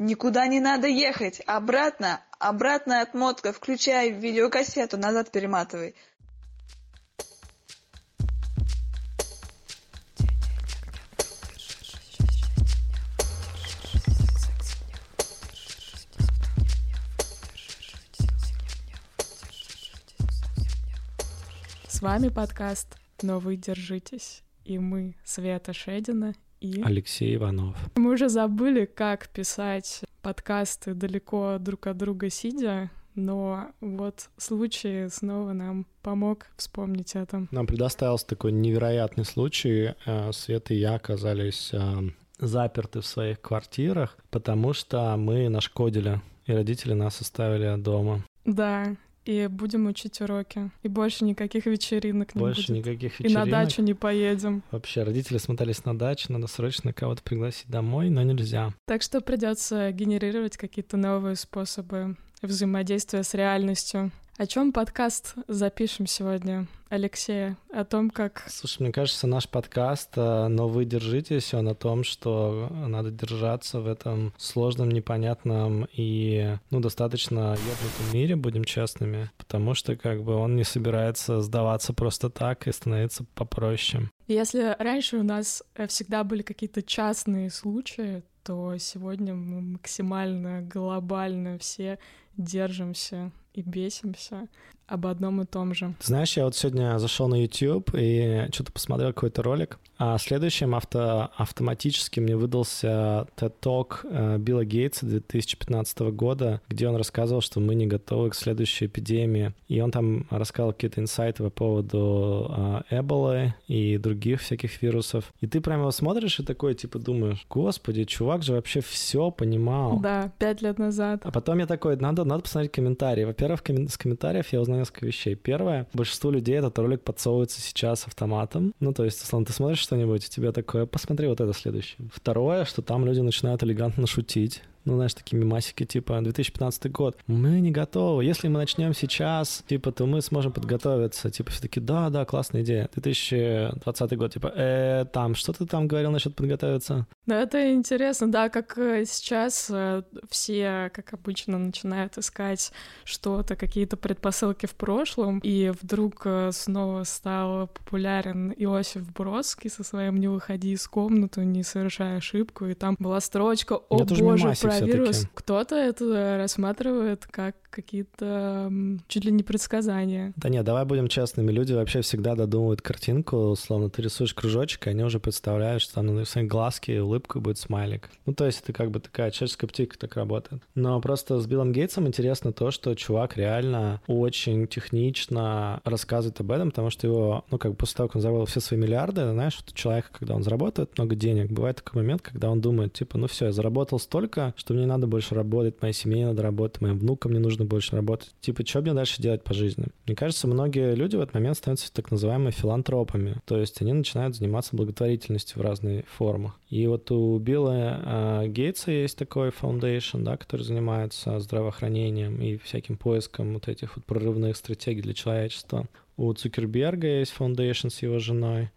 Никуда не надо ехать. Обратно. Обратная отмотка. Включай видеокассету. Назад перематывай. С вами подкаст «Но вы держитесь». И мы, Света Шедина и... Алексей Иванов. Мы уже забыли, как писать подкасты далеко друг от друга сидя, но вот случай снова нам помог вспомнить это. Нам предоставился такой невероятный случай. Света и я оказались заперты в своих квартирах, потому что мы нашкодили, и родители нас оставили дома. Да. И будем учить уроки. И больше никаких вечеринок не будет. Больше никаких вечеринок. И на дачу не поедем. Вообще, родители смотались на дачу, надо срочно кого-то пригласить домой, но нельзя. Так что придется генерировать какие-то новые способы взаимодействия с реальностью. О чем подкаст запишем сегодня, Алексей? О том, как... Слушай, мне кажется, наш подкаст «Но вы держитесь», он о том, что надо держаться в этом сложном, непонятном и, достаточно ебнутом мире, будем честными, потому что он не собирается сдаваться просто так и становиться попроще. Если раньше у нас всегда были какие-то частные случаи, то сегодня мы максимально глобально все держимся и бесимся об одном и том же. Знаешь, я сегодня зашел на YouTube и что-то посмотрел какой-то ролик. А следующим автоматически мне выдался TED-ток Билла Гейтса 2015 года, где он рассказывал, что мы не готовы к следующей эпидемии. И он там рассказал какие-то инсайты по поводу Эболы и других всяких вирусов. И ты прямо его смотришь и такой, думаешь, господи, чувак же вообще все понимал. Да, 5 лет назад. А потом я такой, надо посмотреть комментарии. Во-первых, с комментариев я узнал несколько вещей. Первое, большинству людей этот ролик подсовывается сейчас автоматом. То есть, условно, ты смотришь что-нибудь, и тебе такое, посмотри вот это следующее. Второе, что там люди начинают элегантно шутить. Такие мемасики, 2015 год. Мы не готовы. Если мы начнем сейчас, то мы сможем подготовиться. Все-таки, да, классная идея. 2020 год, что ты там говорил насчет подготовиться? Да, это интересно, да, как сейчас все, как обычно, начинают искать что-то, какие-то предпосылки в прошлом, и вдруг снова стал популярен Иосиф Бродский со своим «Не выходи из комнаты, не совершай ошибку», и там была строчка «О боже, про вирус». Кто-то это рассматривает как какие-то чуть ли не предсказания. Да нет, давай будем честными. Люди вообще всегда додумывают картинку, словно ты рисуешь кружочек, и они уже представляют, что там на своих глазки и улыбку будет смайлик. То есть это такая человеческая птичка так работает. Но просто с Биллом Гейтсом интересно то, что чувак реально очень технично рассказывает об этом, потому что его, после того, как он заработал все свои миллиарды, знаешь, у человека, когда он заработает много денег, бывает такой момент, когда он думает, все, я заработал столько, что мне надо больше работать, моей семье надо работать, моим внукам не нужно больше работать. Что мне дальше делать по жизни? Мне кажется, многие люди в этот момент становятся так называемыми филантропами. То есть они начинают заниматься благотворительностью в разных формах. И у Билла Гейтса есть такой фаундейшн, который занимается здравоохранением и всяким поиском этих прорывных стратегий для человечества. У Цукерберга есть фаундейшн с его женой.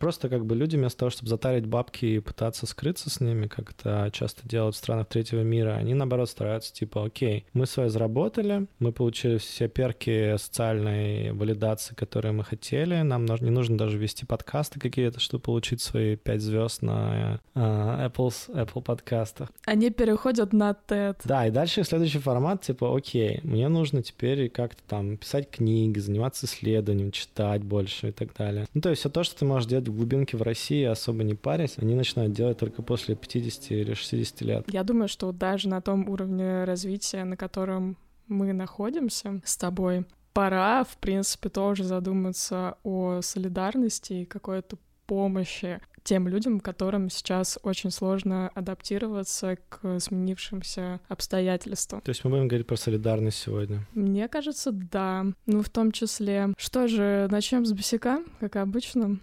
Просто люди вместо того, чтобы затарить бабки и пытаться скрыться с ними, как это часто делают в странах третьего мира, они, наоборот, стараются, окей, мы свои заработали, мы получили все перки социальной валидации, которые мы хотели, нам не нужно даже вести подкасты какие-то, чтобы получить свои 5 звезд на Apple подкастах. Они переходят на TED. Да, и дальше следующий формат, окей, мне нужно теперь как-то писать книги, заниматься исследованием, читать больше и так далее. То есть все то, что ты можешь делать в глубинке в России, особо не парясь, они начинают делать только после 50 или 60 лет. Я думаю, что даже на том уровне развития, на котором мы находимся с тобой, пора, в принципе, тоже задуматься о солидарности и какой-то помощи тем людям, которым сейчас очень сложно адаптироваться к сменившимся обстоятельствам. То есть мы будем говорить про солидарность сегодня? Мне кажется, да. В том числе. Что же, начнем с бесика, как обычно.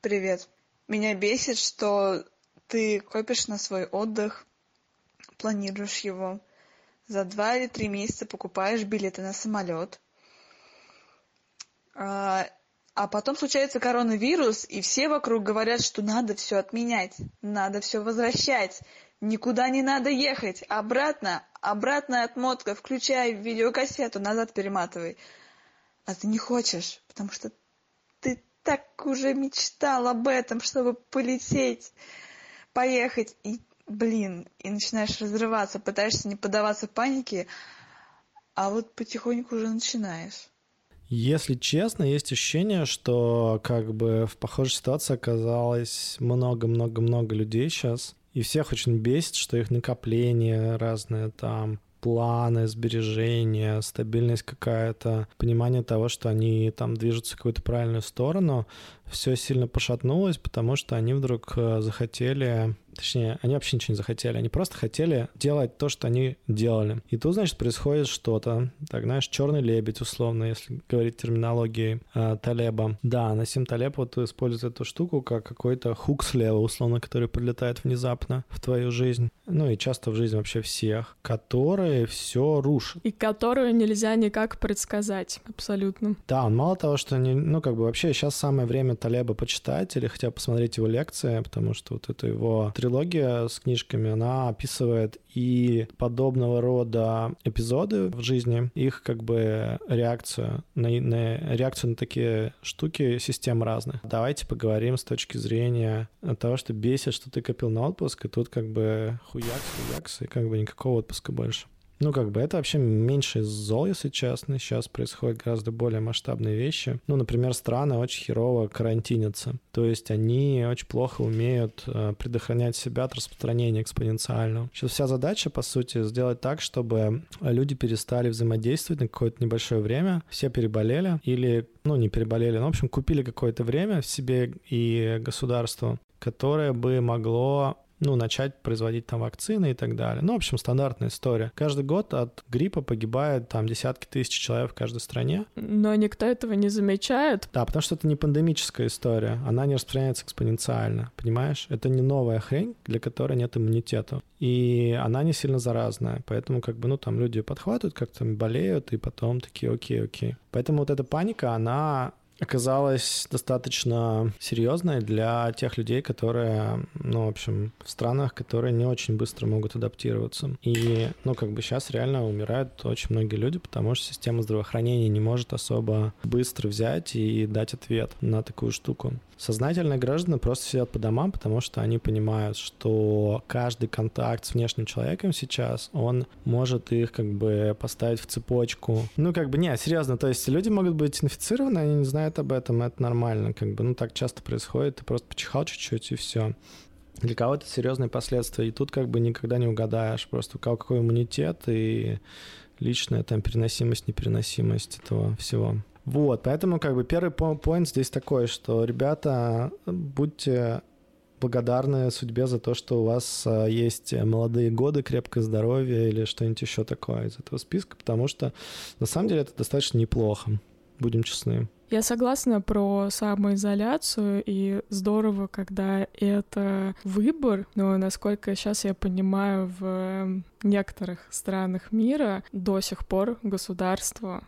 Привет. Меня бесит, что ты копишь на свой отдых, планируешь его, за 2 или 3 месяца покупаешь билеты на самолет. А потом случается коронавирус, и все вокруг говорят, что надо все отменять, надо все возвращать, Никуда не надо ехать. Обратная отмотка. Включай видеокассету, назад перематывай. А ты не хочешь, потому что ты так уже мечтал об этом, чтобы полететь, поехать. И, и начинаешь разрываться, пытаешься не поддаваться панике, а вот потихоньку уже начинаешь. Если честно, есть ощущение, что как бы в похожей ситуации оказалось много-много-много людей сейчас. И всех очень бесит, что их накопления разные там, планы, сбережения, стабильность какая-то, понимание того, что они там движутся в какую-то правильную сторону, все сильно пошатнулось, потому что они вдруг захотели, точнее, они вообще ничего не захотели, они просто хотели делать то, что они делали. И тут, значит, происходит что-то, так, знаешь, черный лебедь, условно, если говорить терминологией Талеба. Да, Насим Талеб вот использует эту штуку как какой-то хук слева, условно, который прилетает внезапно в твою жизнь, ну и часто в жизнь вообще всех, которые все рушат. И которую нельзя никак предсказать, абсолютно. Да, он мало того, что, вообще сейчас самое время Талеба почитать или хотя бы посмотреть его лекции, потому что вот эта его трилогия с книжками, она описывает и подобного рода эпизоды в жизни, их как бы реакцию на такие штуки систем разных. Давайте поговорим с точки зрения того, что бесит, что ты копил на отпуск, и тут как бы хуякс, и как бы никакого отпуска больше. Это вообще меньше зол, если честно. Сейчас происходят гораздо более масштабные вещи. Например, страны очень херово карантинятся. То есть они очень плохо умеют предохранять себя от распространения экспоненциального. Сейчас вся задача, по сути, сделать так, чтобы люди перестали взаимодействовать на какое-то небольшое время. Все переболели или, не переболели, купили какое-то время в себе и государству, которое бы могло начать производить там вакцины и так далее. Стандартная история. Каждый год от гриппа погибает там десятки тысяч человек в каждой стране. Но никто этого не замечает. Да, потому что это не пандемическая история. Она не распространяется экспоненциально, понимаешь? Это не новая хрень, для которой нет иммунитета. И она не сильно заразная. Поэтому люди подхватывают, как-то болеют, и потом такие окей. Поэтому вот эта паника, она оказалась достаточно серьезной для тех людей, которые, в странах, которые не очень быстро могут адаптироваться. И, сейчас реально умирают очень многие люди, потому что система здравоохранения не может особо быстро взять и дать ответ на такую штуку. Сознательные граждане просто сидят по домам, потому что они понимают, что каждый контакт с внешним человеком сейчас, он может их поставить в цепочку. Серьезно, то есть люди могут быть инфицированы, они не знают об этом, это нормально, так часто происходит, ты просто почихал чуть-чуть и все. Для кого это серьезные последствия, и тут никогда не угадаешь, просто у кого какой иммунитет и личная там переносимость, непереносимость этого всего. Вот, поэтому первый поинт здесь такой, что, ребята, будьте благодарны судьбе за то, что у вас есть молодые годы, крепкое здоровье или что-нибудь еще такое из этого списка, потому что на самом деле это достаточно неплохо, будем честны. Я согласна про самоизоляцию, и здорово, когда это выбор, но, насколько сейчас я понимаю, в некоторых странах мира до сих пор государство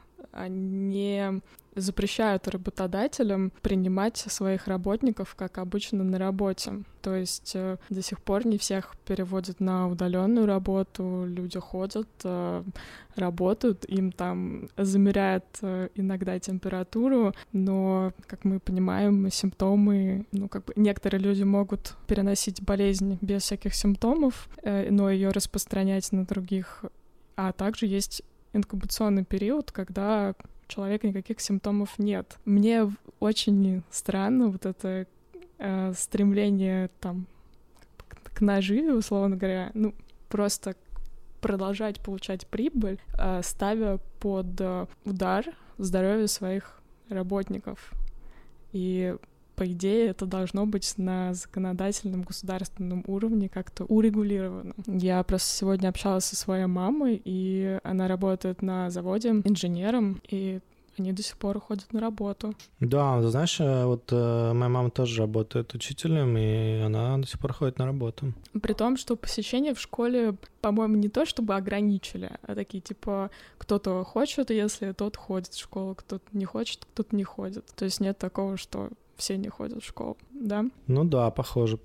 не запрещают работодателям принимать своих работников, как обычно, на работе. То есть до сих пор не всех переводят на удаленную работу, люди ходят, работают, им там замеряют иногда температуру, но, как мы понимаем, симптомы, некоторые люди могут переносить болезнь без всяких симптомов, но ее распространять на других, а также есть инкубационный период, когда у человека никаких симптомов нет. Мне очень странно вот это стремление там к наживе, условно говоря, просто продолжать получать прибыль, ставя под удар здоровье своих работников. И по идее, это должно быть на законодательном государственном уровне как-то урегулировано. Я просто сегодня общалась со своей мамой, и она работает на заводе инженером, и они до сих пор уходят на работу. Да, знаешь, моя мама тоже работает учителем, и она до сих пор ходит на работу. При том, что посещение в школе, по-моему, не то чтобы ограничили, а такие типа кто-то хочет, если тот ходит в школу, кто-то не хочет, кто-то не ходит. То есть нет такого, что все не ходят в школу, да? Ну да, похоже.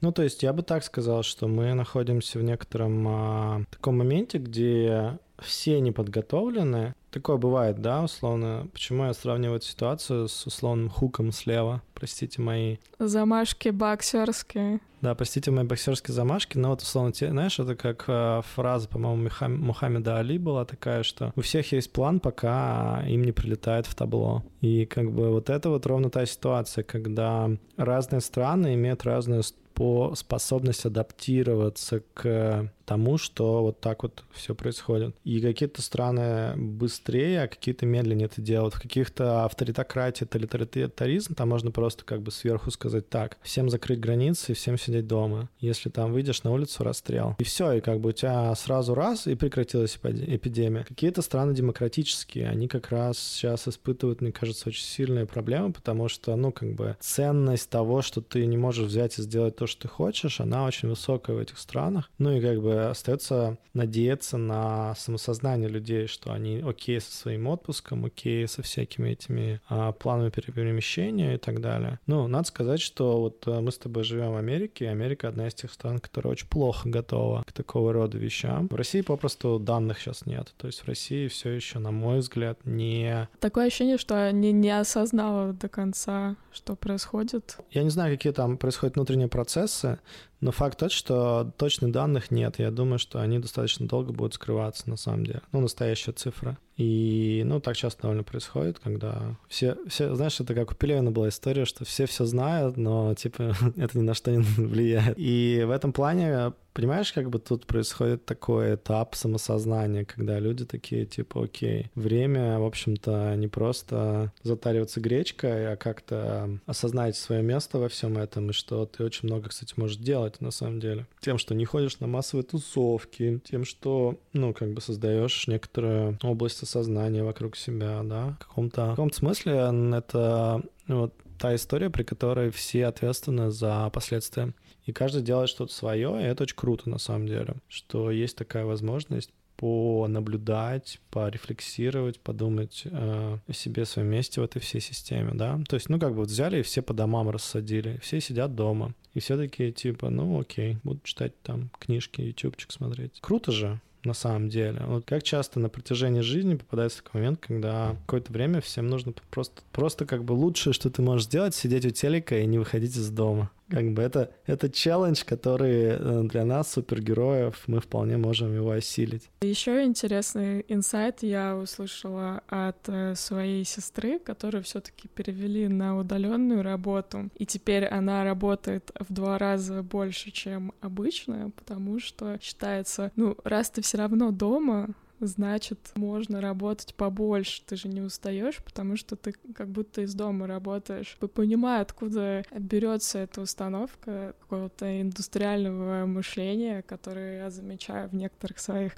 Ну, то есть я бы так сказал, что мы находимся в некотором таком моменте, где все неподготовлены. Такое бывает, да, условно. Почему я сравниваю ситуацию с условным хуком слева? Простите мои... Замашки боксерские. Да, простите мои боксерские замашки, но вот условно, знаешь, это как фраза, по-моему, Мухаммеда Али была такая, что у всех есть план, пока им не прилетает в табло. И как бы вот это вот ровно та ситуация, когда разные страны имеют разную способность адаптироваться к тому, что вот так вот все происходит. И какие-то страны быстрее, а какие-то медленнее это делают. В каких-то авторитократии, тоталитаризм, там можно просто как бы сверху сказать так, всем закрыть границы и всем сидеть дома. Если там выйдешь на улицу, расстрел. И все, и как бы у тебя сразу раз, и прекратилась эпидемия. Какие-то страны демократические, они как раз сейчас испытывают, мне кажется, очень сильные проблемы, потому что, ну, как бы ценность того, что ты не можешь взять и сделать то, что ты хочешь, она очень высокая в этих странах. Ну и как бы остается надеяться на самосознание людей, что они окей со своим отпуском, окей со всякими этими планами перемещения и так далее. Ну, надо сказать, что вот мы с тобой живем в Америке, и Америка одна из тех стран, которая очень плохо готова к такого рода вещам. В России попросту данных сейчас нет. То есть в России все еще, на мой взгляд, не... Такое ощущение, что они не осознала до конца, что происходит. Я не знаю, какие там происходят внутренние процессы, но факт тот, что точных данных нет. Я думаю, что они достаточно долго будут скрываться на самом деле. Ну, настоящая цифра. И, ну, так часто довольно происходит, когда все, знаешь, это как у Пелевина была история, что все знают, но, типа, это ни на что не влияет. И в этом плане, понимаешь, как бы тут происходит такой этап самосознания, когда люди такие, типа, окей, время, в общем-то, не просто затариваться гречкой, а как-то осознать свое место во всем этом, и что ты очень много, кстати, можешь делать, на самом деле. Тем, что не ходишь на массовые тусовки, тем, что, ну, как бы создаешь некоторую область сознание вокруг себя, да, в каком-то смысле это вот та история, при которой все ответственны за последствия. И каждый делает что-то свое, и это очень круто на самом деле, что есть такая возможность понаблюдать, порефлексировать, подумать о себе, о своем месте в этой всей системе, да. То есть, ну, как бы вот взяли и все по домам рассадили, все сидят дома, и все такие типа, ну, окей, буду читать там книжки, ютубчик смотреть. Круто же. На самом деле. Вот как часто на протяжении жизни попадается такой момент, когда какое-то время всем нужно просто как бы лучшее, что ты можешь сделать, сидеть у телека и не выходить из дома. Как бы это челлендж, который для нас, супергероев, мы вполне можем его осилить. Еще интересный инсайт я услышала от своей сестры, которую все-таки перевели на удаленную работу. И теперь она работает в 2 раза больше, чем обычно, потому что считается, ну, раз ты все равно дома, значит, можно работать побольше, ты же не устаешь, потому что ты как будто из дома работаешь. Понимаю, откуда берется эта установка какого-то индустриального мышления, которое я замечаю в некоторых своих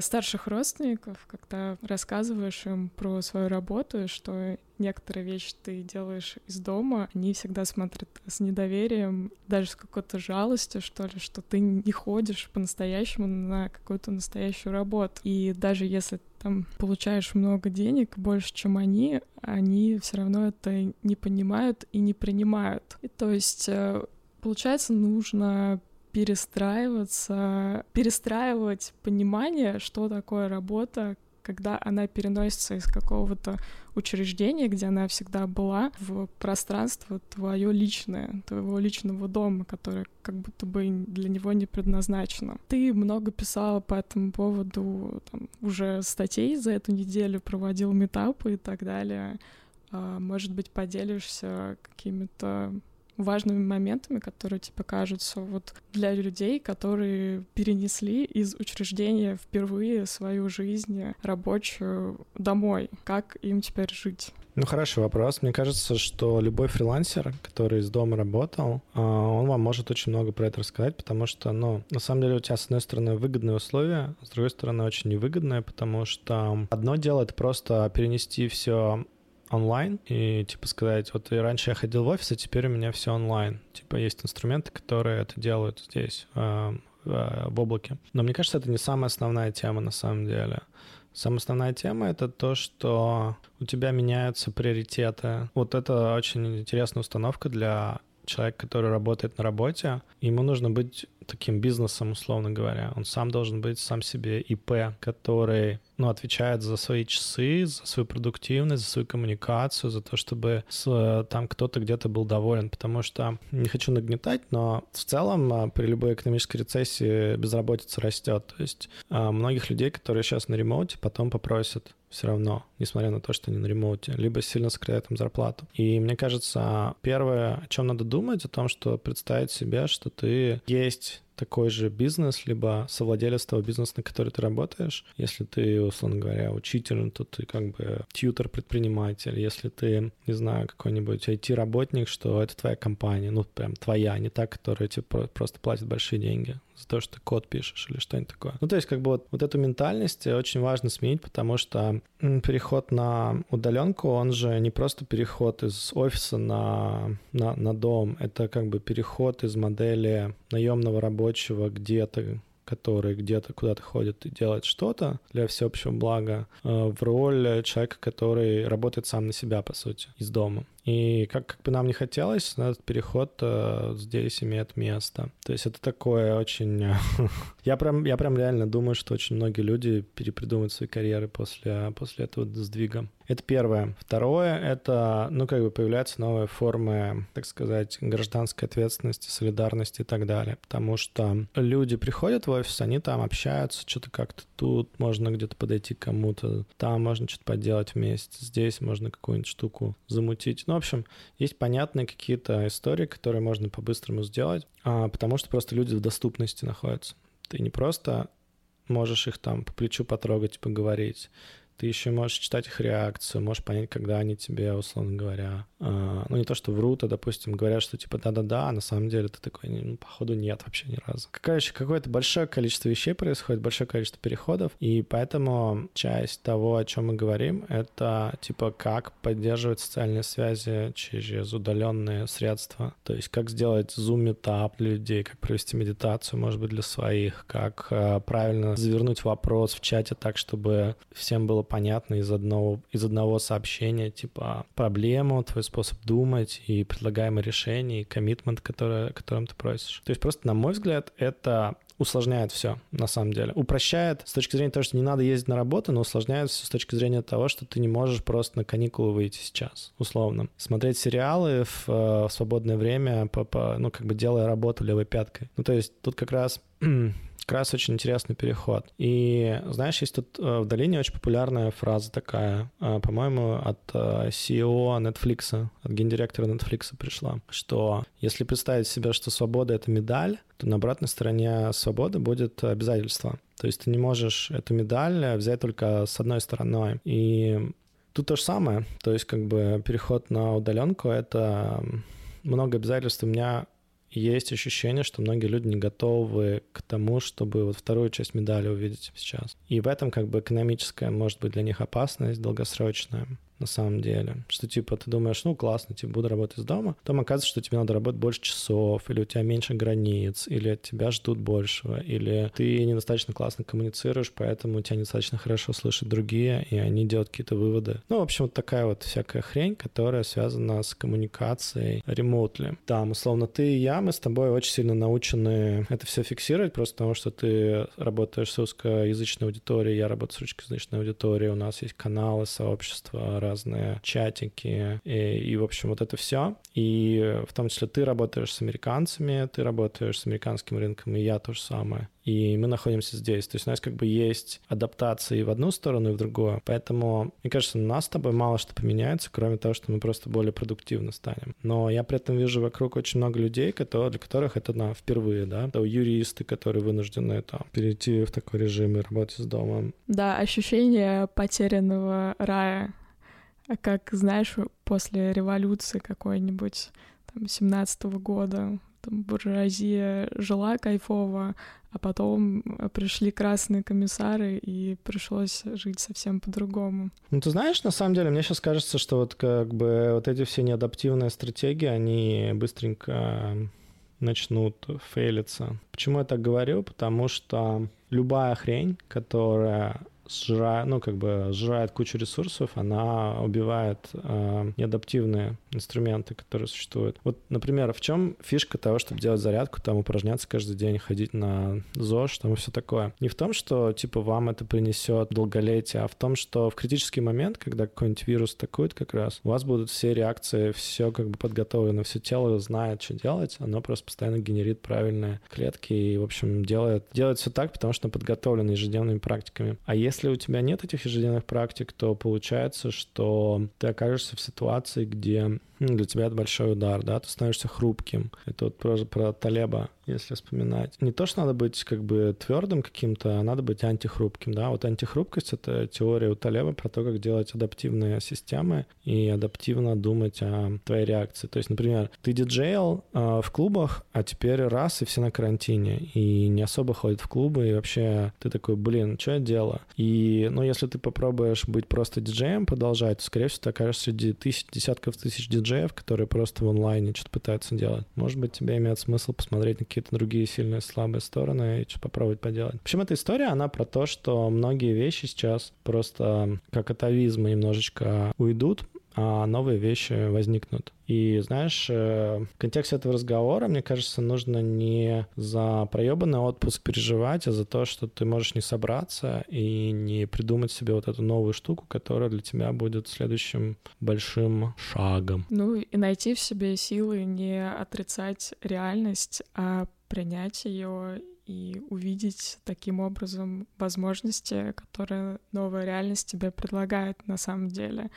старших родственников, когда рассказываешь им про свою работу, что некоторые вещи ты делаешь из дома, они всегда смотрят с недоверием, даже с какой-то жалостью, что ли, что ты не ходишь по-настоящему на какую-то настоящую работу. И даже если там получаешь много денег, больше, чем они все равно это не понимают и не принимают. И то есть, получается, нужно перестраивать понимание, что такое работа, когда она переносится из какого-то учреждения, где она всегда была, в пространство твое личное, твоего личного дома, которое как будто бы для него не предназначено. Ты много писала по этому поводу там, уже статей за эту неделю, проводил митапы и так далее. Может быть, поделишься какими-то важными моментами, которые тебе кажутся вот для людей, которые перенесли из учреждения впервые свою жизнь рабочую домой. Как им теперь жить? Ну, хороший вопрос. Мне кажется, что любой фрилансер, который из дома работал, он вам может очень много про это рассказать, потому что, ну, на самом деле у тебя, с одной стороны, выгодные условия, с другой стороны, очень невыгодные, потому что одно дело — это просто перенести все онлайн и, типа, сказать, вот и раньше я ходил в офис, а теперь у меня все онлайн. Типа, есть инструменты, которые это делают здесь, в облаке. Но мне кажется, это не самая основная тема на самом деле. Самая основная тема — это то, что у тебя меняются приоритеты. Вот это очень интересная установка для человека, который работает на работе. Ему нужно быть таким бизнесом, условно говоря. Он сам должен быть сам себе ИП, который, отвечает за свои часы, за свою продуктивность, за свою коммуникацию, за то, чтобы там кто-то где-то был доволен. Потому что, не хочу нагнетать, но в целом при любой экономической рецессии безработица растет. То есть многих людей, которые сейчас на ремоуте, потом попросят все равно, несмотря на то, что они на ремоуте, либо сильно сократят им зарплату. И мне кажется, первое, о чем надо думать, о том, что представить себе, что ты есть такой же бизнес, либо совладелец того бизнеса, на который ты работаешь. Если ты, условно говоря, учитель, то ты как бы тьютер-предприниматель. Если ты, не знаю, какой-нибудь IT-работник, что это твоя компания, прям твоя, не та, которая тебе просто платит большие деньги за то, что ты код пишешь или что-нибудь такое. То есть как бы вот эту ментальность очень важно сменить, потому что переход на удаленку, он же не просто переход из офиса на дом, это как бы переход из модели наемного рабочего где-то, который где-то куда-то ходит и делает что-то для всеобщего блага, в роль человека, который работает сам на себя, по сути, из дома. И как бы нам не хотелось, но этот переход здесь имеет место. То есть это такое очень... Я прям реально думаю, что очень многие люди перепридумывают свои карьеры после этого сдвига. Это первое. Второе — это, появляются новые формы, так сказать, гражданской ответственности, солидарности и так далее. Потому что люди приходят в офис, они там общаются, что-то как-то тут можно где-то подойти к кому-то, там можно что-то поделать вместе, здесь можно какую-нибудь штуку замутить. В общем, есть понятные какие-то истории, которые можно по-быстрому сделать, потому что просто люди в доступности находятся. Ты не просто можешь их там по плечу потрогать, поговорить, ты еще можешь читать их реакцию, можешь понять, когда они тебе, условно говоря, не то что врут, а, допустим, говорят, что типа да-да-да, а на самом деле ты такой, походу, нет вообще ни разу. Короче, какое-то большое количество вещей происходит, большое количество переходов, и поэтому часть того, о чем мы говорим, это типа как поддерживать социальные связи через удаленные средства, то есть как сделать зум-метап для людей, как провести медитацию, может быть, для своих, как правильно завернуть вопрос в чате так, чтобы всем было понятно из одного сообщения, типа проблему, твой способ думать и предлагаемое решение, и коммитмент, о котором ты просишь. То есть просто, на мой взгляд, это усложняет все, на самом деле. Упрощает с точки зрения того, что не надо ездить на работу, но усложняет все с точки зрения того, что ты не можешь просто на каникулы выйти сейчас, условно. Смотреть сериалы в свободное время, делая работу левой пяткой. То есть тут как раз очень интересный переход. И, знаешь, есть тут в долине очень популярная фраза такая, по-моему, от CEO Netflix, от гендиректора Netflix пришла, что если представить себе, что свобода — это медаль, то на обратной стороне свободы будет обязательство. То есть ты не можешь эту медаль взять только с одной стороной. И тут то же самое. То есть как бы переход на удаленку — это много обязательств. У меня есть ощущение, что многие люди не готовы к тому, чтобы вторую часть медали увидеть сейчас. И в этом экономическая, может быть, для них опасность долгосрочная на самом деле. Что ты думаешь, классно, буду работать из дома. Потом оказывается, что тебе надо работать больше часов, или у тебя меньше границ, или от тебя ждут большего, или ты недостаточно классно коммуницируешь, поэтому тебя недостаточно хорошо слышат другие, и они делают какие-то выводы. В общем, такая всякая хрень, которая связана с коммуникацией ремоутли. Там, условно, ты и я, мы с тобой очень сильно научены это все фиксировать, просто потому что ты работаешь с русскоязычной аудиторией, я работаю с русскоязычной аудиторией, у нас есть каналы, сообщества, разные чатики и, в общем, это все. И в том числе ты работаешь с американцами, ты работаешь с американским рынком, и я то же самое. И мы находимся здесь. То есть у нас есть адаптации в одну сторону и в другую. Поэтому, мне кажется, у нас с тобой мало что поменяется, кроме того, что мы просто более продуктивно станем. Но я при этом вижу вокруг очень много людей, для которых это впервые, да. Это юристы, которые вынуждены перейти в такой режим и работать с домом. Да, ощущение потерянного рая. А как, знаешь, после революции какой-нибудь, 17-го года, буржуазия жила кайфово, а потом пришли красные комиссары, и пришлось жить совсем по-другому. Ты знаешь, на самом деле, мне сейчас кажется, что эти все неадаптивные стратегии, они быстренько начнут фейлиться. Почему я так говорю? Потому что любая хрень, которая сжирает кучу ресурсов, она убивает неадаптивные инструменты, которые существуют. Вот, например, в чем фишка того, чтобы делать зарядку, там упражняться каждый день, ходить на ЗОЖ, там и все такое. Не в том, что, типа, вам это принесет долголетие, а в том, что в критический момент, когда какой-нибудь вирус атакует как раз, у вас будут все реакции, все как бы подготовлено, все тело знает, что делать, оно просто постоянно генерит правильные клетки и, в общем, делает все так, потому что подготовлено ежедневными практиками. А если у тебя нет этих ежедневных практик, то получается, что ты окажешься в ситуации, где для тебя это большой удар, да, ты становишься хрупким. Это вот про Талеба, если вспоминать. Не то, что надо быть как бы твердым каким-то, а надо быть антихрупким, да. Вот антихрупкость — это теория у Талеба про то, как делать адаптивные системы и адаптивно думать о твоей реакции. То есть, например, ты диджеял в клубах, а теперь раз — и все на карантине, и не особо ходят в клубы, и вообще ты такой, блин, что я делаю? И, ну, если ты попробуешь быть просто диджеем, продолжать, то, скорее всего, ты окажешься среди десятков тысяч диджеев, которые просто в онлайне что-то пытаются делать. Может быть, тебе имеет смысл посмотреть на какие-то другие сильные, слабые стороны и что попробовать поделать. В общем, эта история, она про то, что многие вещи сейчас просто как атовизмы немножечко уйдут, а новые вещи возникнут. И, знаешь, в контексте этого разговора, мне кажется, нужно не за проебанный отпуск переживать, а за то, что ты можешь не собраться и не придумать себе вот эту новую штуку, которая для тебя будет следующим большим шагом. Ну и найти в себе силы не отрицать реальность, а принять ее и увидеть таким образом возможности, которые новая реальность тебе предлагает на самом деле.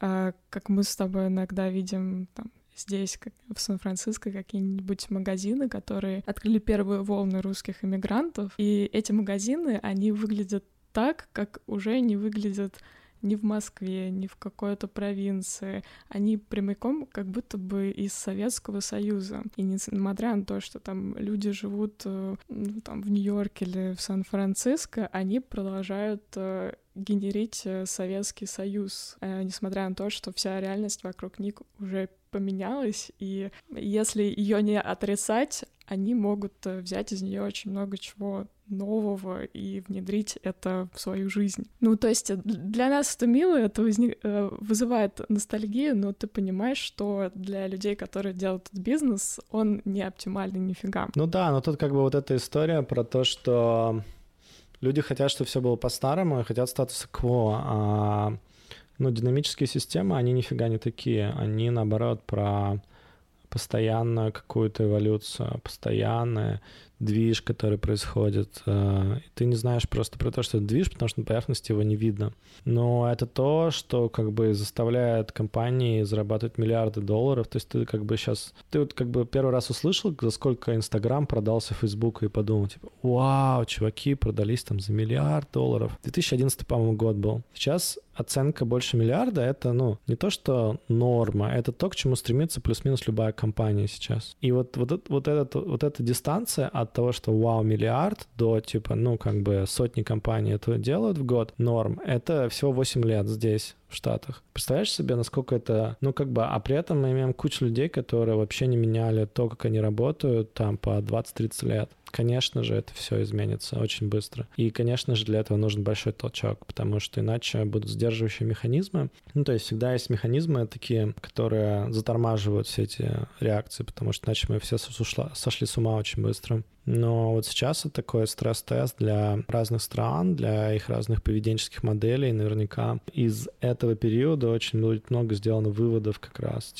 Как мы с тобой иногда видим там, здесь, как в Сан-Франциско, какие-нибудь магазины, которые открыли первую волну русских иммигрантов. И эти магазины, они выглядят так, как уже не выглядят ни в Москве, ни в какой-то провинции. Они прямиком как будто бы из Советского Союза. И несмотря на то, что там люди живут там, в Нью-Йорке или в Сан-Франциско, они продолжают генерить Советский Союз, несмотря на то, что вся реальность вокруг них уже поменялась, и если ее не отрицать, они могут взять из нее очень много чего нового и внедрить это в свою жизнь. Ну, то есть для нас это мило, это вызывает ностальгию, но ты понимаешь, что для людей, которые делают этот бизнес, он не оптимальный нифига. Ну да, но тут как бы вот эта история про то, что люди хотят, чтобы все было по-старому, и хотят статус-кво, а динамические системы, они нифига не такие, они, наоборот, про постоянную какую-то эволюцию, постоянный движ, который происходит. И ты не знаешь просто про то, что это движ, потому что на поверхности его не видно. Но это то, что как бы заставляет компании зарабатывать миллиарды долларов. То есть ты как бы сейчас... Ты вот как бы первый раз услышал, за сколько Инстаграм продался Фейсбуку, и подумал, типа, вау, чуваки продались там за $1 миллиард. 2011, по-моему, год был. Сейчас оценка больше миллиарда — это, не то что норма, это то, к чему стремится плюс-минус любая компания сейчас. И вот эта дистанция от того, что вау, миллиард, до сотни компаний это делают в год, норм. Это всего 8 лет здесь, в Штатах. Представляешь себе, насколько это... А при этом мы имеем кучу людей, которые вообще не меняли то, как они работают, там, по 20-30 лет. Конечно же, это все изменится очень быстро. И, конечно же, для этого нужен большой толчок, потому что иначе будут сдерживающие механизмы. То есть всегда есть механизмы такие, которые затормаживают все эти реакции, потому что иначе мы все сошли с ума очень быстро. Но вот сейчас это такой стресс-тест для разных стран, для их разных поведенческих моделей. Наверняка из этого периода очень будет много сделано выводов как раз.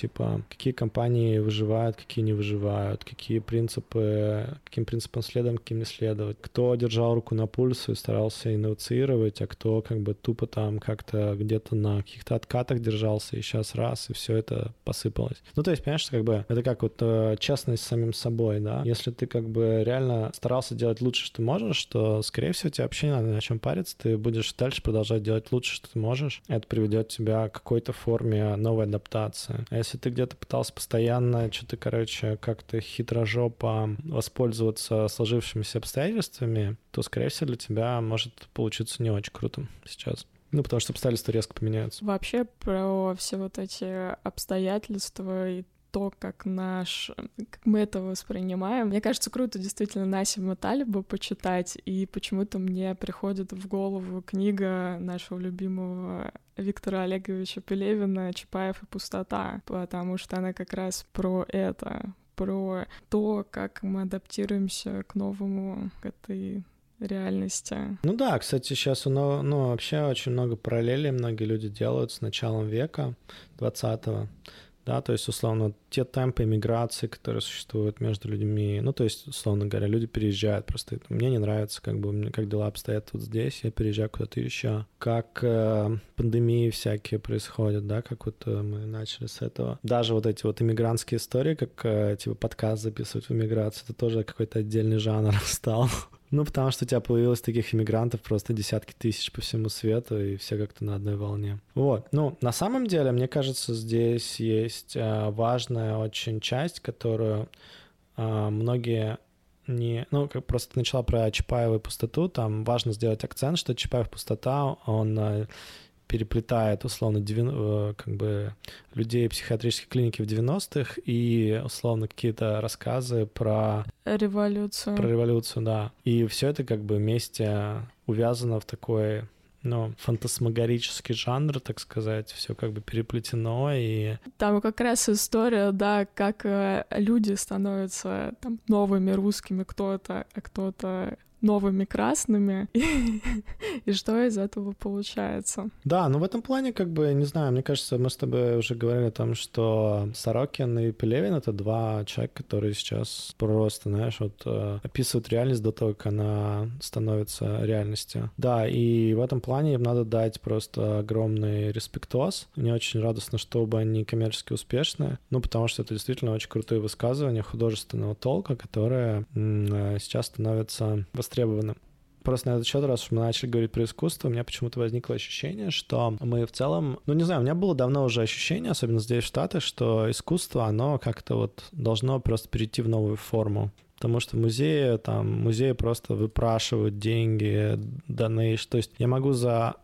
Какие компании выживают, какие не выживают, какие принципы, каким принципам следом, каким не следовать. Кто держал руку на пульсе и старался инновацировать, а кто как бы тупо там как-то где-то на каких-то откатах держался, и сейчас раз, и все это посыпалось. То есть, понимаешь, как бы это как вот честность с самим собой, да? Если ты как бы реально старался делать лучше, что можешь, то, скорее всего, тебе вообще не надо на чем париться, ты будешь дальше продолжать делать лучше, что ты можешь. Это приведет тебя к какой-то форме новой адаптации. А если ты где-то пытался постоянно что-то, как-то хитрожопо воспользоваться сложившимися обстоятельствами, то, скорее всего, для тебя может получиться не очень круто сейчас. Потому что обстоятельства резко поменяются. Вообще, про все вот эти обстоятельства и то, как как мы это воспринимаем. Мне кажется, круто действительно Насима Талеба почитать, и почему-то мне приходит в голову книга нашего любимого Виктора Олеговича Пелевина «Чапаев и пустота», потому что она как раз про это, про то, как мы адаптируемся к новому, к этой реальности. Ну да, кстати, сейчас вообще очень много параллелей многие люди делают с началом века 20-го. Да, то есть, условно, те темпы миграции, которые существуют между людьми, ну, то есть, условно говоря, люди переезжают просто. Мне не нравится, как дела обстоят вот здесь, я переезжаю куда-то еще. Как пандемии всякие происходят, да, как вот мы начали с этого. Даже вот эти вот иммигрантские истории, как, типа, подкаст записывать в иммиграции, это тоже какой-то отдельный жанр стал. Ну, потому что у тебя появилось таких иммигрантов просто десятки тысяч по всему свету, и все как-то на одной волне. Вот. Ну, на самом деле, мне кажется, здесь есть важная очень часть, которую многие не... Ну, как просто начала про Чапаева и пустоту, там важно сделать акцент, что Чапаев пустота, он переплетает, условно, людей психиатрической клиники в 90-х и, условно, какие-то рассказы про... Революцию. Про революцию, да. И все это как бы вместе увязано в такой, ну, фантасмагорический жанр, так сказать. Все как бы переплетено и... Там как раз история, да, как люди становятся там новыми русскими, кто-то, а кто-то... новыми красными, и что из этого получается. Да, ну в этом плане, как бы, не знаю, мне кажется, мы с тобой уже говорили о том, что Сорокин и Пелевин — это два человека, которые сейчас просто, знаешь, вот описывают реальность до того, как она становится реальностью. Да, и в этом плане им надо дать просто огромный респектоз. Мне очень радостно, чтобы они коммерчески успешны, ну, потому что это действительно очень крутые высказывания художественного толка, которые сейчас становятся востребованным. Просто на этот счет, раз уж мы начали говорить про искусство, у меня почему-то возникло ощущение, что мы в целом... Ну, не знаю, у меня было давно уже ощущение, особенно здесь, в Штатах, что искусство, оно как-то вот должно просто перейти в новую форму. Потому что музеи просто выпрашивают деньги, донейшн. То есть я могу за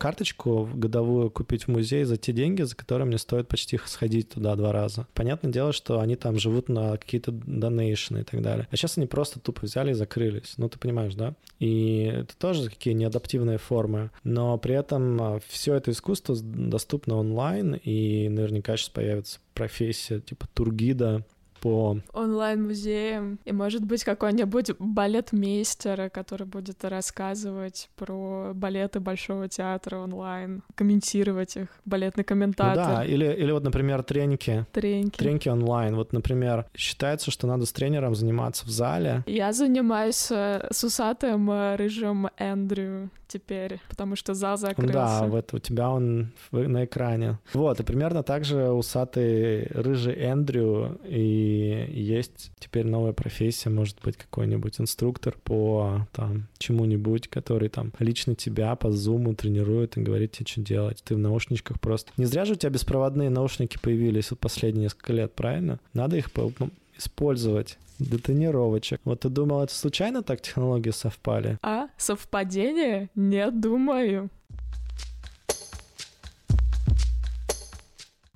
карточку годовую купить в музей за те деньги, за которые мне стоит почти сходить туда 2 раза. Понятное дело, что они там живут на какие-то донейшны и так далее. А сейчас они просто тупо взяли и закрылись. Ну, ты понимаешь, да? И это тоже такие неадаптивные формы. Но при этом все это искусство доступно онлайн, и наверняка сейчас появится профессия типа тургида, по онлайн-музеям. И, может быть, какой-нибудь балетмейстер, который будет рассказывать про балеты Большого театра онлайн, комментировать их, балетный комментатор. Ну да, или вот, например, треники. Треники онлайн. Вот, например, считается, что надо с тренером заниматься в зале. Я занимаюсь с усатым рыжим Эндрю теперь, потому что зал закрылся. Да, вот у тебя он на экране. Вот, и примерно так же усатый рыжий Эндрю, и есть теперь новая профессия, может быть, какой-нибудь инструктор по там чему-нибудь, который там лично тебя по зуму тренирует и говорит тебе, что делать. Ты в наушничках просто... Не зря же у тебя беспроводные наушники появились вот последние несколько лет, правильно? Надо их использовать для тренировочек. Вот ты думал, это случайно так технологии совпали? А совпадение? Не думаю.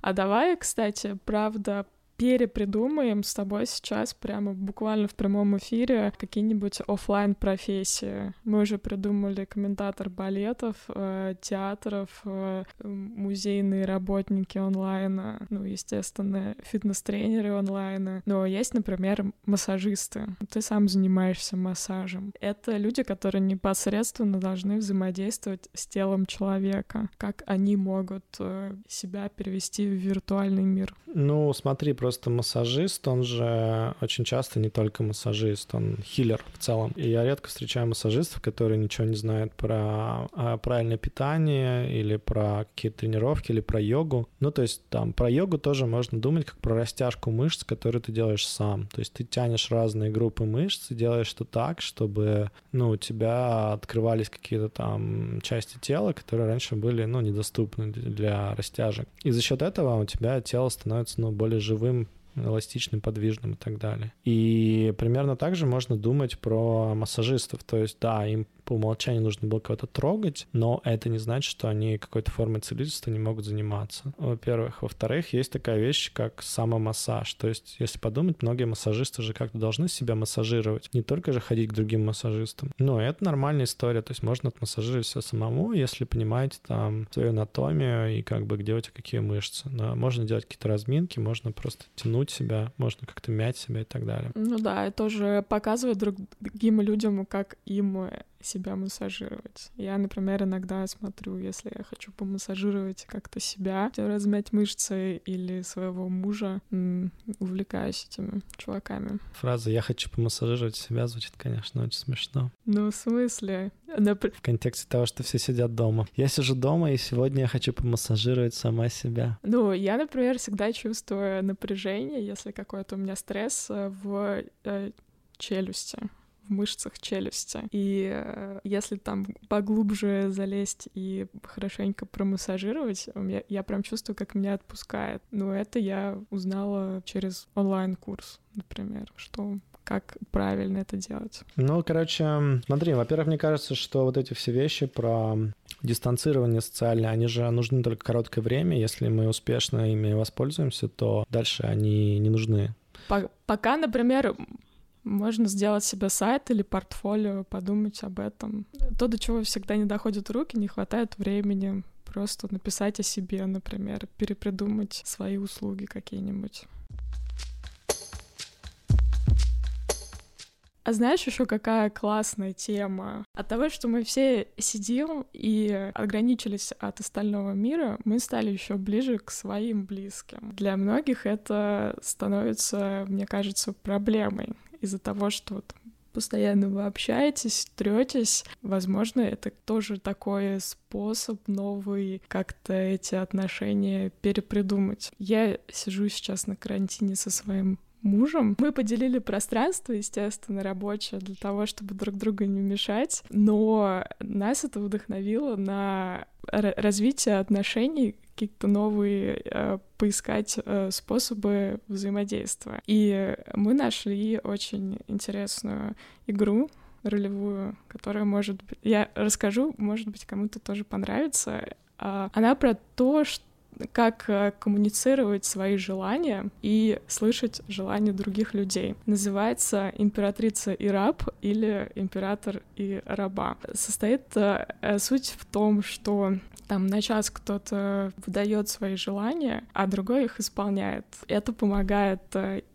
А давай, кстати, правда, перепридумаем с тобой сейчас прямо буквально в прямом эфире какие-нибудь офлайн профессии. Мы уже придумали комментатор балетов, театров, музейные работники онлайна, ну, естественно, фитнес-тренеры онлайна. Но есть, например, массажисты. Ты сам занимаешься массажем. Это люди, которые непосредственно должны взаимодействовать с телом человека. Как они могут себя перевести в виртуальный мир? Ну, смотри, просто массажист, он же очень часто не только массажист, он хилер в целом. И я редко встречаю массажистов, которые ничего не знают про правильное питание или про какие-то тренировки, или про йогу. Ну, то есть там про йогу тоже можно думать как про растяжку мышц, которую ты делаешь сам. То есть ты тянешь разные группы мышц и делаешь это так, чтобы, ну, у тебя открывались какие-то там части тела, которые раньше были, ну, недоступны для растяжек. И за счет этого у тебя тело становится, ну, более живым, эластичным, подвижным и так далее. И примерно так же можно думать про массажистов. То есть, да, им по умолчанию нужно было кого-то трогать, но это не значит, что они какой-то формой целительства не могут заниматься. Во-первых. Во-вторых, есть такая вещь, как самомассаж. То есть, если подумать, многие массажисты же как-то должны себя массажировать, не только же ходить к другим массажистам. Но это нормальная история, то есть можно отмассажировать все самому, если понимаете там свою анатомию и как бы где у тебя какие мышцы. Но можно делать какие-то разминки, можно просто тянуть себя, можно как-то мять себя и так далее. Ну да, и тоже показывать другим людям, как им себя массажировать. Я, например, иногда смотрю, если я хочу помассажировать как-то себя, размять мышцы или своего мужа, увлекаюсь этими чуваками. Фраза «я хочу помассажировать себя» звучит, конечно, очень смешно. Ну, в смысле? В контексте того, что все сидят дома. Я сижу дома, и сегодня я хочу помассажировать сама себя. Ну, я, например, всегда чувствую напряжение, если какой-то у меня стресс в челюсти. В мышцах челюсти. И если там поглубже залезть и хорошенько промассажировать, я прям чувствую, как меня отпускает. Но это я узнала через онлайн-курс, например, что как правильно это делать. Ну, короче, смотри, во-первых, мне кажется, что вот эти все вещи про дистанцирование социальное, они же нужны только короткое время. Если мы успешно ими воспользуемся, то дальше они не нужны. Пока, например... Можно сделать себе сайт или портфолио, подумать об этом. То, до чего всегда не доходят руки, не хватает времени. Просто написать о себе, например, перепридумать свои услуги какие-нибудь. А знаешь еще какая классная тема? От того, что мы все сидим и ограничились от остального мира, мы стали еще ближе к своим близким. Для многих это становится, мне кажется, проблемой. Из-за того, что вот постоянно вы общаетесь, третесь, возможно, это тоже такой способ новый как-то эти отношения перепридумать. Я сижу сейчас на карантине со своим мужем. Мы поделили пространство, естественно, рабочее, для того, чтобы друг другу не мешать, но нас это вдохновило на развитие отношений, какие-то новые поискать способы взаимодействия. И мы нашли очень интересную игру ролевую, которая может... Я расскажу, может быть, кому-то тоже понравится. Она про то, как коммуницировать свои желания и слышать желания других людей. Называется «Императрица и раб» или «Император и раба». Суть в том, что там на час кто-то выдает свои желания, а другой их исполняет. Это помогает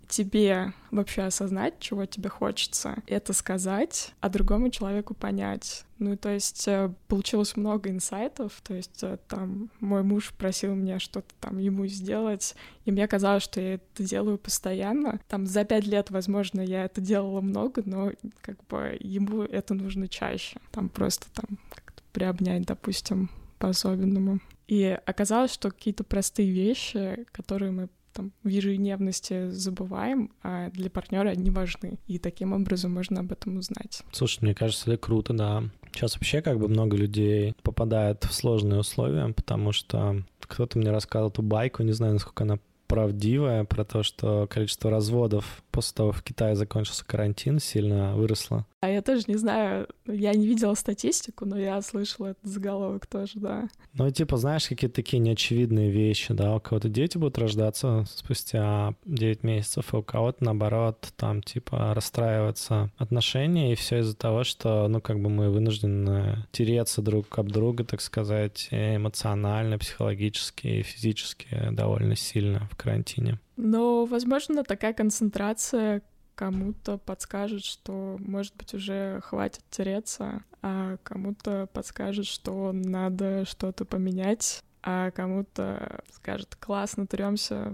тебе вообще осознать, чего тебе хочется, это сказать, а другому человеку понять. Ну, то есть получилось много инсайтов, то есть там мой муж просил меня что-то там ему сделать, и мне казалось, что я это делаю постоянно. Там за 5 лет, возможно, я это делала много, но как бы ему это нужно чаще. Там просто там как-то приобнять, допустим, по-особенному. И оказалось, что какие-то простые вещи, которые мы там в ежедневности забываем, а для партнера они важны. И таким образом можно об этом узнать. Слушай, мне кажется, это круто, да. Сейчас вообще как бы много людей попадает в сложные условия, потому что кто-то мне рассказывал эту байку, не знаю, насколько она правдивая, про то, что количество разводов после того, как в Китае закончился карантин, сильно выросло. А я тоже не знаю, я не видела статистику, но я слышала этот заголовок тоже, да. Ну, типа, знаешь, какие-то такие неочевидные вещи, да, у кого-то дети будут рождаться спустя 9 месяцев, а у кого-то, наоборот, там, типа, расстраиваются отношения, и все из-за того, что, ну, как бы мы вынуждены тереться друг об друга, так сказать, эмоционально, психологически и физически довольно сильно в карантине. Но, возможно, такая концентрация кому-то подскажет, что, может быть, уже хватит тереться, а кому-то подскажет, что надо что-то поменять, а кому-то скажет: классно, трёмся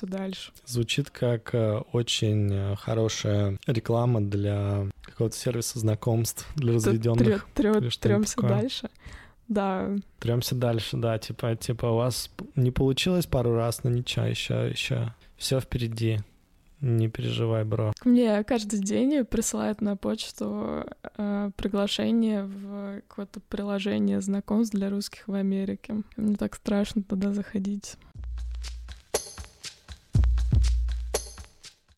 дальше. Звучит как очень хорошая реклама для какого-то сервиса знакомств, для разведённых. Трёмся дальше. Да. Трёмся дальше, да. Типа у вас не получилось пару раз, но ничего, еще. Все впереди. Не переживай, бро. Мне каждый день присылают на почту приглашение в какое-то приложение знакомств для русских в Америке. Мне так страшно туда заходить.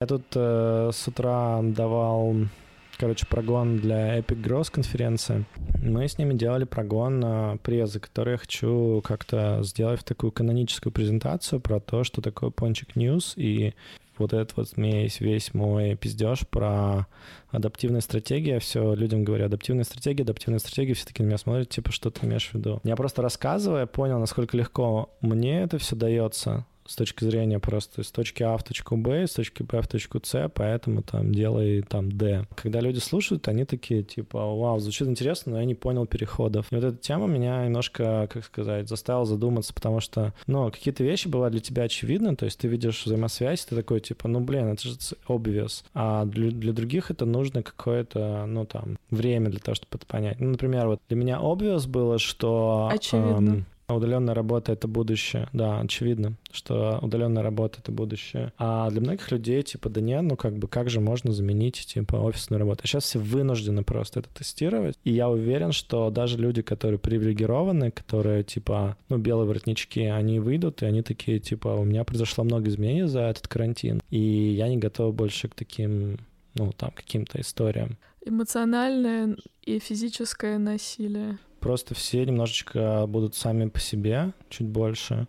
Я тут с утра давал короче, прогон для Epic Growth конференции. Мы с ними делали прогон презы, который я хочу как-то сделать в такую каноническую презентацию про то, что такое Пончик Ньюз, и вот этот вот смесь, весь мой пиздеж про адаптивные стратегии. Я все людям говорю, адаптивные стратегии, все таки на меня смотрят, типа, что ты имеешь в виду? Я просто рассказывая, понял, насколько легко мне это все дается с точки зрения просто с точки А в точку Б, с точки Б в точку С, поэтому там делай там Д. Когда люди слушают, они такие, типа, вау, звучит интересно, но я не понял переходов. И вот эта тема меня немножко, как сказать, заставила задуматься, потому что, ну, какие-то вещи бывают для тебя очевидны, то есть ты видишь взаимосвязь, ты такой, типа, ну, блин, это же obvious, а для других это нужно какое-то, ну, там, время для того, чтобы это понять. Ну, например, вот для меня obvious было, что... Очевидно. Удаленная работа — это будущее. Да, очевидно, что удаленная работа — это будущее. А для многих людей, типа, да не, ну как бы, как же можно заменить, типа, офисную работу? А сейчас все вынуждены просто это тестировать. И я уверен, что даже люди, которые привилегированы, которые, типа, ну, белые воротнички, они выйдут, и они такие, типа, у меня произошло много изменений за этот карантин, и я не готов больше к таким, ну, там, каким-то историям. Эмоциональное и физическое насилие. Просто все немножечко будут сами по себе чуть больше,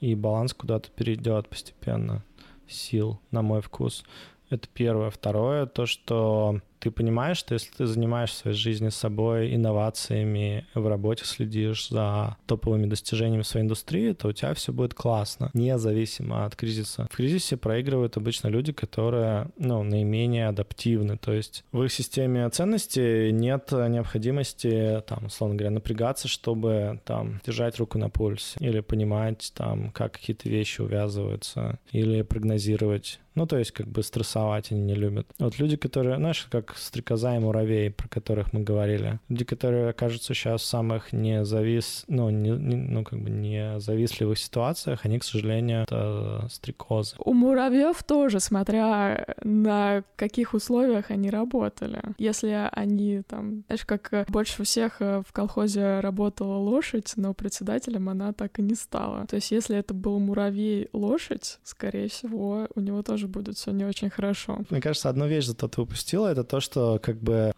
и баланс куда-то перейдет постепенно сил, на мой вкус. Это первое. Второе, то, что ты понимаешь, что если ты занимаешься в своей жизни собой, инновациями, в работе следишь за топовыми достижениями своей индустрии, то у тебя все будет классно, независимо от кризиса. В кризисе проигрывают обычно люди, которые, ну, наименее адаптивны, то есть в их системе ценностей нет необходимости, там, условно говоря, напрягаться, чтобы, там, держать руку на пульсе или понимать, там, как какие-то вещи увязываются или прогнозировать. Ну, то есть, как бы, стрессовать они не любят. Вот люди, которые, знаешь, как стрекоза и муравей, про которых мы говорили, люди, которые окажутся сейчас в самых независливых ситуациях, они, к сожалению, это стрекозы. У муравьев тоже, смотря на каких условиях они работали. Если они, там, знаешь, как больше всех в колхозе работала лошадь, но председателем она так и не стала. То есть, если это был муравей-лошадь, скорее всего, у него тоже будет все не очень хорошо. Мне кажется, одну вещь зато ты упустила, это то, что как бы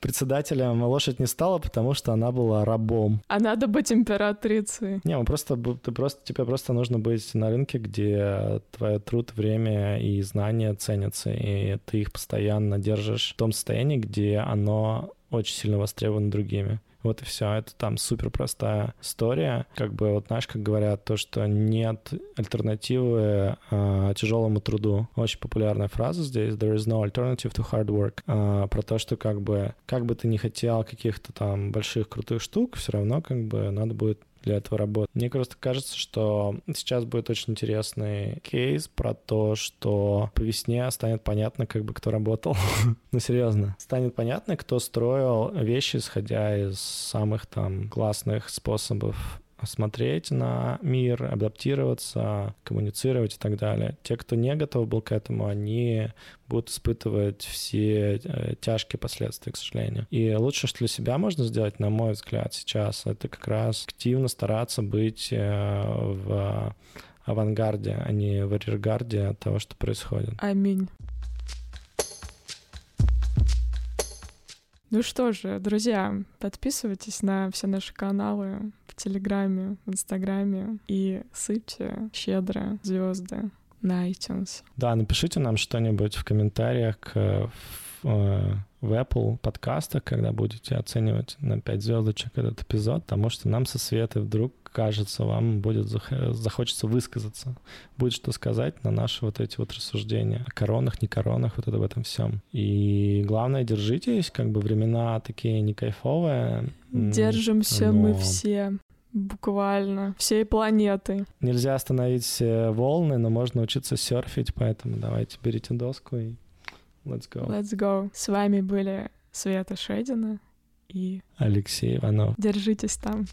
председателем лошадь не стала, потому что она была рабом. А надо быть императрицей. Не, тебе просто нужно быть на рынке, где твой труд, время и знания ценятся, и ты их постоянно держишь в том состоянии, где оно очень сильно востребовано другими. Вот и все. Это там супер простая история. Как бы, вот, знаешь, как говорят, то, что нет альтернативы тяжелому труду. Очень популярная фраза здесь. There is no alternative to hard work. Про то, что как бы ты ни хотел каких-то там больших крутых штук, все равно как бы надо будет для этого работать. Мне просто кажется, что сейчас будет очень интересный кейс про то, что по весне станет понятно, как бы, кто работал. Ну, серьезно. Станет понятно, кто строил вещи, исходя из самых там классных способов смотреть на мир, адаптироваться, коммуницировать и так далее. Те, кто не готов был к этому, они будут испытывать все тяжкие последствия, к сожалению. И лучшее, что для себя можно сделать, на мой взгляд, сейчас, это как раз активно стараться быть в авангарде, а не в арьергарде того, что происходит. Аминь. Ну что же, друзья, подписывайтесь на все наши каналы в Телеграме, в Инстаграме и сыпьте щедро звезды на iTunes. Да, напишите нам что-нибудь в комментариях в Apple подкастах, когда будете оценивать на 5 звездочек этот эпизод, потому что нам со Светой вдруг кажется, вам будет захочется высказаться. Будет что сказать на наши вот эти вот рассуждения о коронах, не коронах, вот это в этом всем. И главное, держитесь, как бы времена такие не кайфовые. Держимся мы все. Буквально. Всей планеты. Нельзя остановить волны, но можно учиться серфить, поэтому давайте берите доску и let's go. Let's go. С вами были Света Шедина и Алексей Иванов. Держитесь там.